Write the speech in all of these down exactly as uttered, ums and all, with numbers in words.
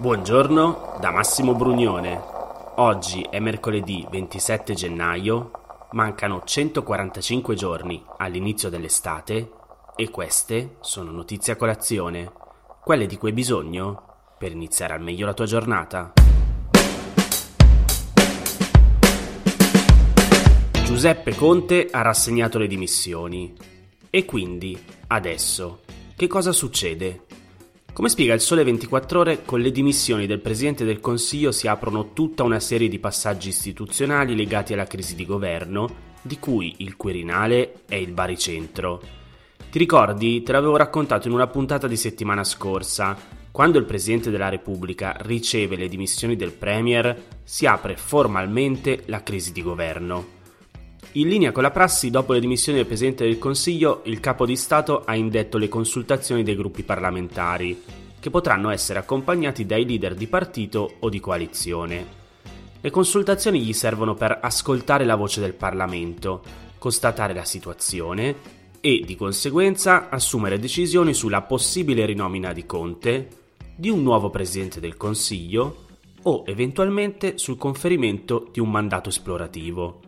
Buongiorno da Massimo Brugnone. Oggi è mercoledì ventisette gennaio, mancano centoquarantacinque giorni all'inizio dell'estate e queste sono notizie a colazione, quelle di cui hai bisogno per iniziare al meglio la tua giornata. Giuseppe Conte ha rassegnato le dimissioni. E quindi, adesso, che cosa succede? Come spiega il Sole ventiquattro Ore, con le dimissioni del Presidente del Consiglio si aprono tutta una serie di passaggi istituzionali legati alla crisi di governo, di cui il Quirinale è il baricentro. Ti ricordi? Te l'avevo raccontato in una puntata di settimana scorsa. Quando il Presidente della Repubblica riceve le dimissioni del Premier, si apre formalmente la crisi di governo. In linea con la prassi, dopo le dimissioni del Presidente del Consiglio, il Capo di Stato ha indetto le consultazioni dei gruppi parlamentari, che potranno essere accompagnati dai leader di partito o di coalizione. Le consultazioni gli servono per ascoltare la voce del Parlamento, constatare la situazione e, di conseguenza, assumere decisioni sulla possibile rinomina di Conte, di un nuovo Presidente del Consiglio o, eventualmente, sul conferimento di un mandato esplorativo.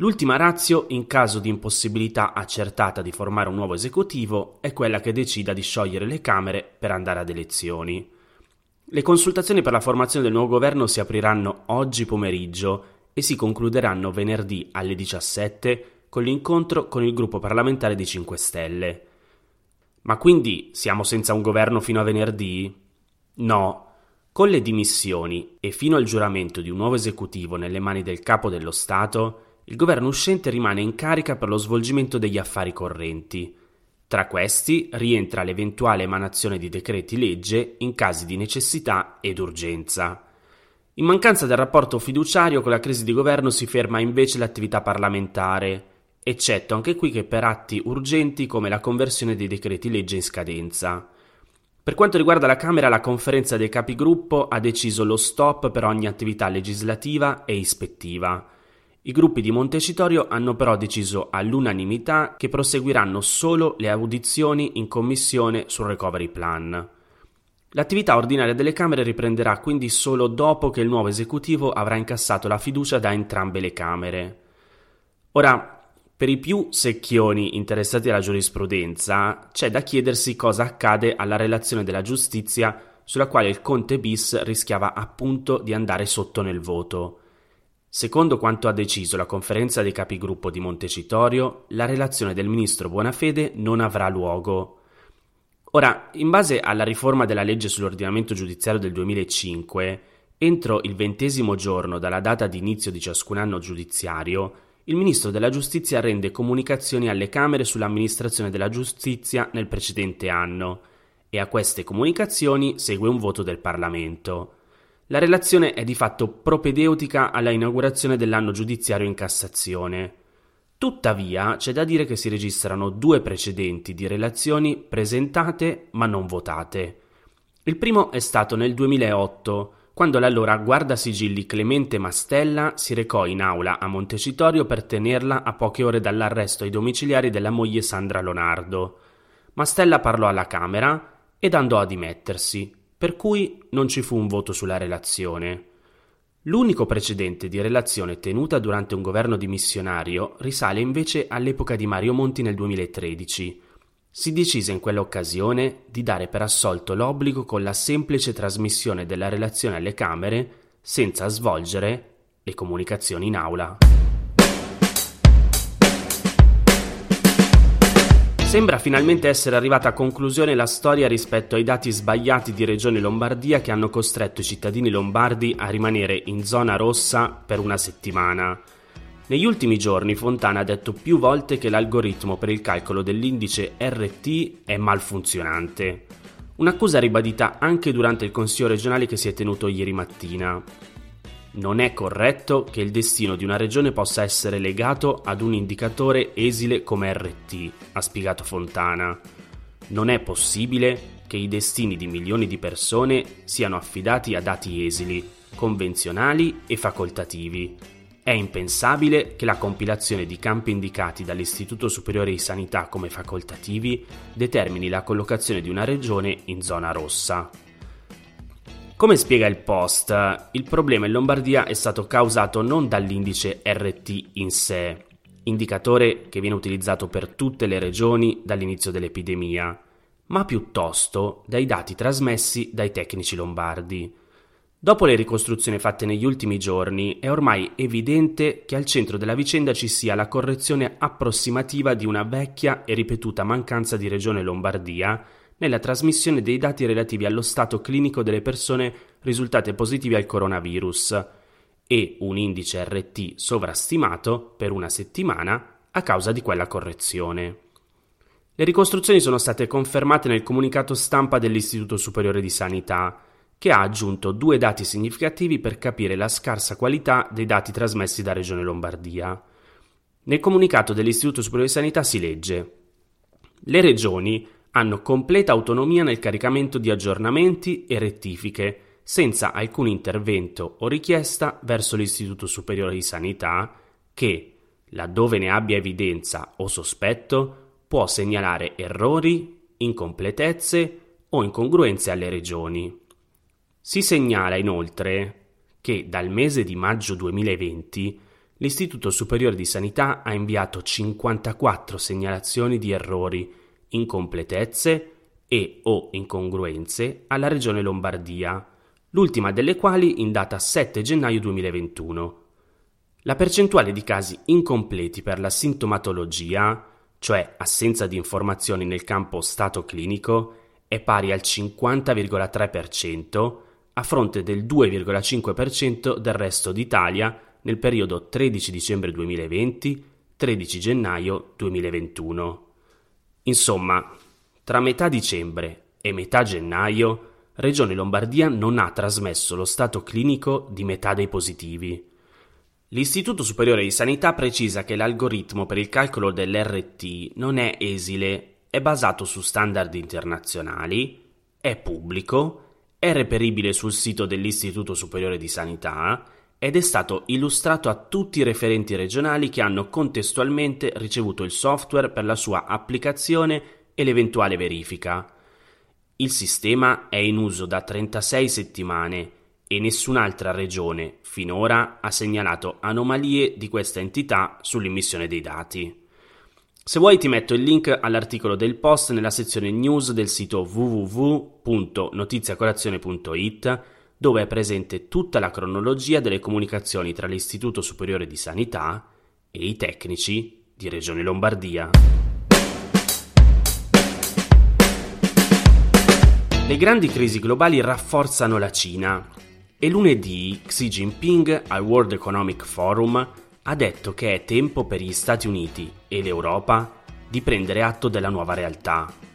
L'ultima ratio, in caso di impossibilità accertata di formare un nuovo esecutivo, è quella che decida di sciogliere le Camere per andare ad elezioni. Le consultazioni per la formazione del nuovo governo si apriranno oggi pomeriggio e si concluderanno venerdì alle diciassette con l'incontro con il gruppo parlamentare di cinque Stelle. Ma quindi siamo senza un governo fino a venerdì? No. Con le dimissioni e fino al giuramento di un nuovo esecutivo nelle mani del Capo dello Stato, il governo uscente rimane in carica per lo svolgimento degli affari correnti. Tra questi rientra l'eventuale emanazione di decreti legge in casi di necessità ed urgenza. In mancanza del rapporto fiduciario con la crisi di governo si ferma invece l'attività parlamentare, eccetto anche qui che per atti urgenti come la conversione dei decreti legge in scadenza. Per quanto riguarda la Camera, la conferenza dei capigruppo ha deciso lo stop per ogni attività legislativa e ispettiva. I gruppi di Montecitorio hanno però deciso all'unanimità che proseguiranno solo le audizioni in commissione sul Recovery Plan. L'attività ordinaria delle Camere riprenderà quindi solo dopo che il nuovo esecutivo avrà incassato la fiducia da entrambe le Camere. Ora, per i più secchioni interessati alla giurisprudenza, c'è da chiedersi cosa accade alla relazione della giustizia sulla quale il Conte bis rischiava appunto di andare sotto nel voto. Secondo quanto ha deciso la conferenza dei capigruppo di Montecitorio, la relazione del ministro Buonafede non avrà luogo. Ora, in base alla riforma della legge sull'ordinamento giudiziario del duemilacinque, entro il ventesimo giorno dalla data di inizio di ciascun anno giudiziario, il ministro della giustizia rende comunicazioni alle Camere sull'amministrazione della giustizia nel precedente anno e a queste comunicazioni segue un voto del Parlamento. La relazione è di fatto propedeutica alla inaugurazione dell'anno giudiziario in Cassazione. Tuttavia, c'è da dire che si registrano due precedenti di relazioni presentate ma non votate. Il primo è stato nel duemilaotto, quando l'allora guardasigilli Clemente Mastella si recò in aula a Montecitorio per tenerla a poche ore dall'arresto ai domiciliari della moglie Sandra Lonardo. Mastella parlò alla Camera ed andò a dimettersi, per cui non ci fu un voto sulla relazione. L'unico precedente di relazione tenuta durante un governo dimissionario risale invece all'epoca di Mario Monti nel duemilatredici. Si decise in quell'occasione di dare per assolto l'obbligo con la semplice trasmissione della relazione alle Camere senza svolgere le comunicazioni in aula. Sembra finalmente essere arrivata a conclusione la storia rispetto ai dati sbagliati di Regione Lombardia che hanno costretto i cittadini lombardi a rimanere in zona rossa per una settimana. Negli ultimi giorni Fontana ha detto più volte che l'algoritmo per il calcolo dell'indice erre ti è malfunzionante. Un'accusa ribadita anche durante il Consiglio regionale che si è tenuto ieri mattina. Non è corretto che il destino di una regione possa essere legato ad un indicatore esile come erre ti, ha spiegato Fontana. Non è possibile che i destini di milioni di persone siano affidati a dati esili, convenzionali e facoltativi. È impensabile che la compilazione di campi indicati dall'Istituto Superiore di Sanità come facoltativi determini la collocazione di una regione in zona rossa. Come spiega il Post, il problema in Lombardia è stato causato non dall'indice erre ti in sé, indicatore che viene utilizzato per tutte le regioni dall'inizio dell'epidemia, ma piuttosto dai dati trasmessi dai tecnici lombardi. Dopo le ricostruzioni fatte negli ultimi giorni, è ormai evidente che al centro della vicenda ci sia la correzione approssimativa di una vecchia e ripetuta mancanza di Regione Lombardia nella trasmissione dei dati relativi allo stato clinico delle persone risultate positive al coronavirus e un indice erre ti sovrastimato per una settimana a causa di quella correzione. Le ricostruzioni sono state confermate nel comunicato stampa dell'Istituto Superiore di Sanità, che ha aggiunto due dati significativi per capire la scarsa qualità dei dati trasmessi da Regione Lombardia. Nel comunicato dell'Istituto Superiore di Sanità si legge: le regioni hanno completa autonomia nel caricamento di aggiornamenti e rettifiche, senza alcun intervento o richiesta verso l'Istituto Superiore di Sanità che, laddove ne abbia evidenza o sospetto, può segnalare errori, incompletezze o incongruenze alle regioni. Si segnala inoltre che dal mese di maggio duemilaventi l'Istituto Superiore di Sanità ha inviato cinquantaquattro segnalazioni di errori, incompletezze e o incongruenze alla Regione Lombardia, l'ultima delle quali in data sette gennaio duemilaventuno. La percentuale di casi incompleti per la sintomatologia, cioè assenza di informazioni nel campo stato clinico, è pari al cinquanta virgola tre per cento a fronte del due virgola cinque per cento del resto d'Italia nel periodo tredici dicembre duemilaventi - tredici gennaio duemilaventuno. Insomma, tra metà dicembre e metà gennaio, Regione Lombardia non ha trasmesso lo stato clinico di metà dei positivi. L'Istituto Superiore di Sanità precisa che l'algoritmo per il calcolo dell'erre ti non è esile, è basato su standard internazionali, è pubblico, è reperibile sul sito dell'Istituto Superiore di Sanità ed è stato illustrato a tutti i referenti regionali che hanno contestualmente ricevuto il software per la sua applicazione e l'eventuale verifica. Il sistema è in uso da trentasei settimane e nessun'altra regione finora ha segnalato anomalie di questa entità sull'immissione dei dati. Se vuoi ti metto il link all'articolo del Post nella sezione news del sito w w w punto notizia colazione punto i t, dove è presente tutta la cronologia delle comunicazioni tra l'Istituto Superiore di Sanità e i tecnici di Regione Lombardia. Le grandi crisi globali rafforzano la Cina e lunedì Xi Jinping al World Economic Forum ha detto che è tempo per gli Stati Uniti e l'Europa di prendere atto della nuova realtà.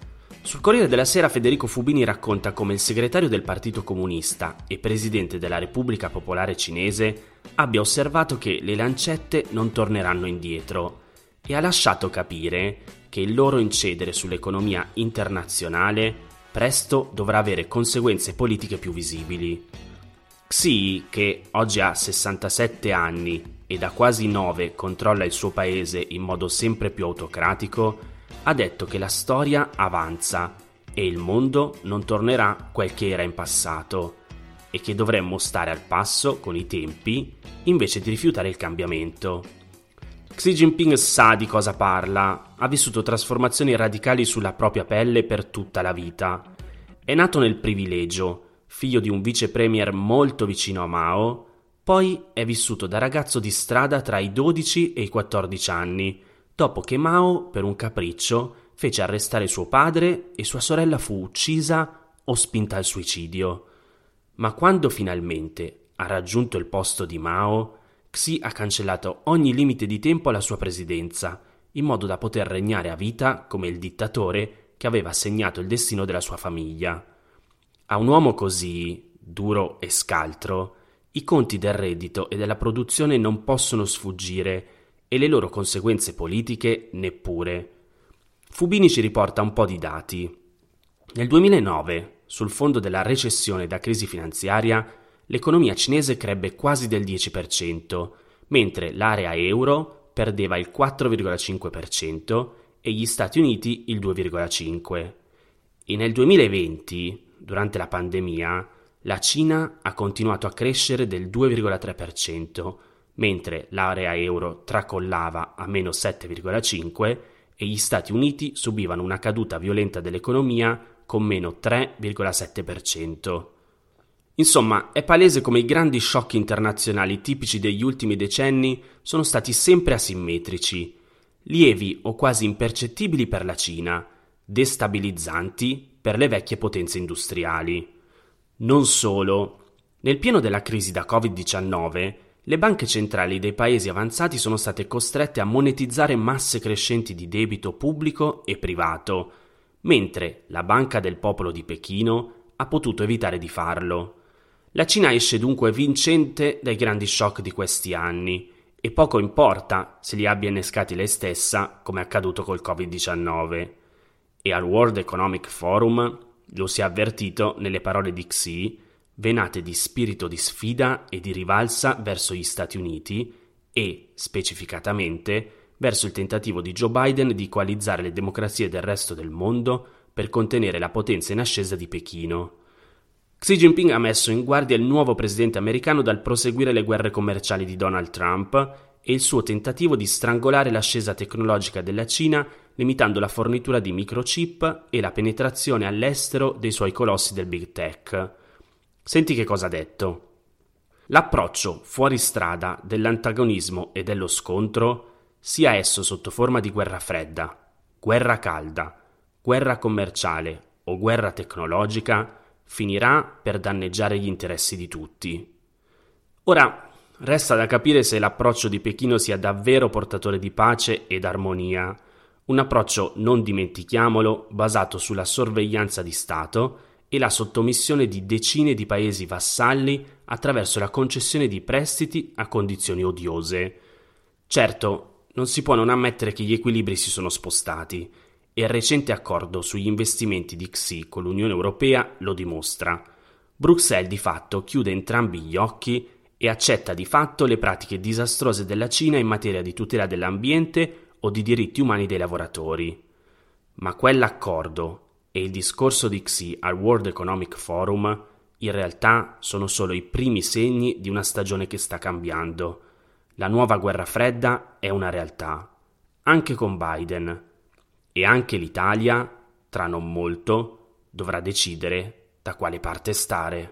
Sul Corriere della Sera Federico Fubini racconta come il segretario del Partito Comunista e presidente della Repubblica Popolare Cinese abbia osservato che le lancette non torneranno indietro e ha lasciato capire che il loro incedere sull'economia internazionale presto dovrà avere conseguenze politiche più visibili. Xi, che oggi ha sessantasette anni e da quasi nove controlla il suo paese in modo sempre più autocratico, ha detto che la storia avanza e il mondo non tornerà quel che era in passato e che dovremmo stare al passo con i tempi invece di rifiutare il cambiamento. Xi Jinping sa di cosa parla, ha vissuto trasformazioni radicali sulla propria pelle per tutta la vita. È nato nel privilegio, figlio di un vice premier molto vicino a Mao, poi è vissuto da ragazzo di strada tra i dodici e i quattordici anni, dopo che Mao, per un capriccio, fece arrestare suo padre e sua sorella fu uccisa o spinta al suicidio. Ma quando finalmente ha raggiunto il posto di Mao, Xi ha cancellato ogni limite di tempo alla sua presidenza, in modo da poter regnare a vita come il dittatore che aveva segnato il destino della sua famiglia. A un uomo così, duro e scaltro, i conti del reddito e della produzione non possono sfuggire e le loro conseguenze politiche neppure. Fubini ci riporta un po' di dati. Nel duemilanove, sul fondo della recessione da crisi finanziaria, l'economia cinese crebbe quasi del dieci per cento, mentre l'area euro perdeva il quattro virgola cinque per cento e gli Stati Uniti il due virgola cinque per cento. E nel duemilaventi, durante la pandemia, la Cina ha continuato a crescere del due virgola tre per cento, mentre l'area euro tracollava a meno sette virgola cinque per cento e gli Stati Uniti subivano una caduta violenta dell'economia con meno tre virgola sette per cento. Insomma, è palese come i grandi shock internazionali tipici degli ultimi decenni sono stati sempre asimmetrici, lievi o quasi impercettibili per la Cina, destabilizzanti per le vecchie potenze industriali. Non solo. Nel pieno della crisi da covid diciannove, le banche centrali dei paesi avanzati sono state costrette a monetizzare masse crescenti di debito pubblico e privato, mentre la Banca del Popolo di Pechino ha potuto evitare di farlo. La Cina esce dunque vincente dai grandi shock di questi anni e poco importa se li abbia innescati lei stessa, come è accaduto col covid diciannove. E al World Economic Forum lo si è avvertito nelle parole di Xi, venate di spirito di sfida e di rivalsa verso gli Stati Uniti e, specificatamente, verso il tentativo di Joe Biden di coalizzare le democrazie del resto del mondo per contenere la potenza in ascesa di Pechino. Xi Jinping ha messo in guardia il nuovo presidente americano dal proseguire le guerre commerciali di Donald Trump e il suo tentativo di strangolare l'ascesa tecnologica della Cina limitando la fornitura di microchip e la penetrazione all'estero dei suoi colossi del Big Tech. Senti che cosa ha detto. L'approccio fuoristrada dell'antagonismo e dello scontro, sia esso sotto forma di guerra fredda, guerra calda, guerra commerciale o guerra tecnologica, finirà per danneggiare gli interessi di tutti. Ora, resta da capire se l'approccio di Pechino sia davvero portatore di pace ed armonia, un approccio, non dimentichiamolo, basato sulla sorveglianza di Stato e la sottomissione di decine di paesi vassalli attraverso la concessione di prestiti a condizioni odiose. Certo, non si può non ammettere che gli equilibri si sono spostati, e il recente accordo sugli investimenti di Xi con l'Unione Europea lo dimostra. Bruxelles di fatto chiude entrambi gli occhi e accetta di fatto le pratiche disastrose della Cina in materia di tutela dell'ambiente o di diritti umani dei lavoratori. Ma quell'accordo e il discorso di Xi al World Economic Forum in realtà sono solo i primi segni di una stagione che sta cambiando. La nuova guerra fredda è una realtà, anche con Biden. E anche l'Italia, tra non molto, dovrà decidere da quale parte stare.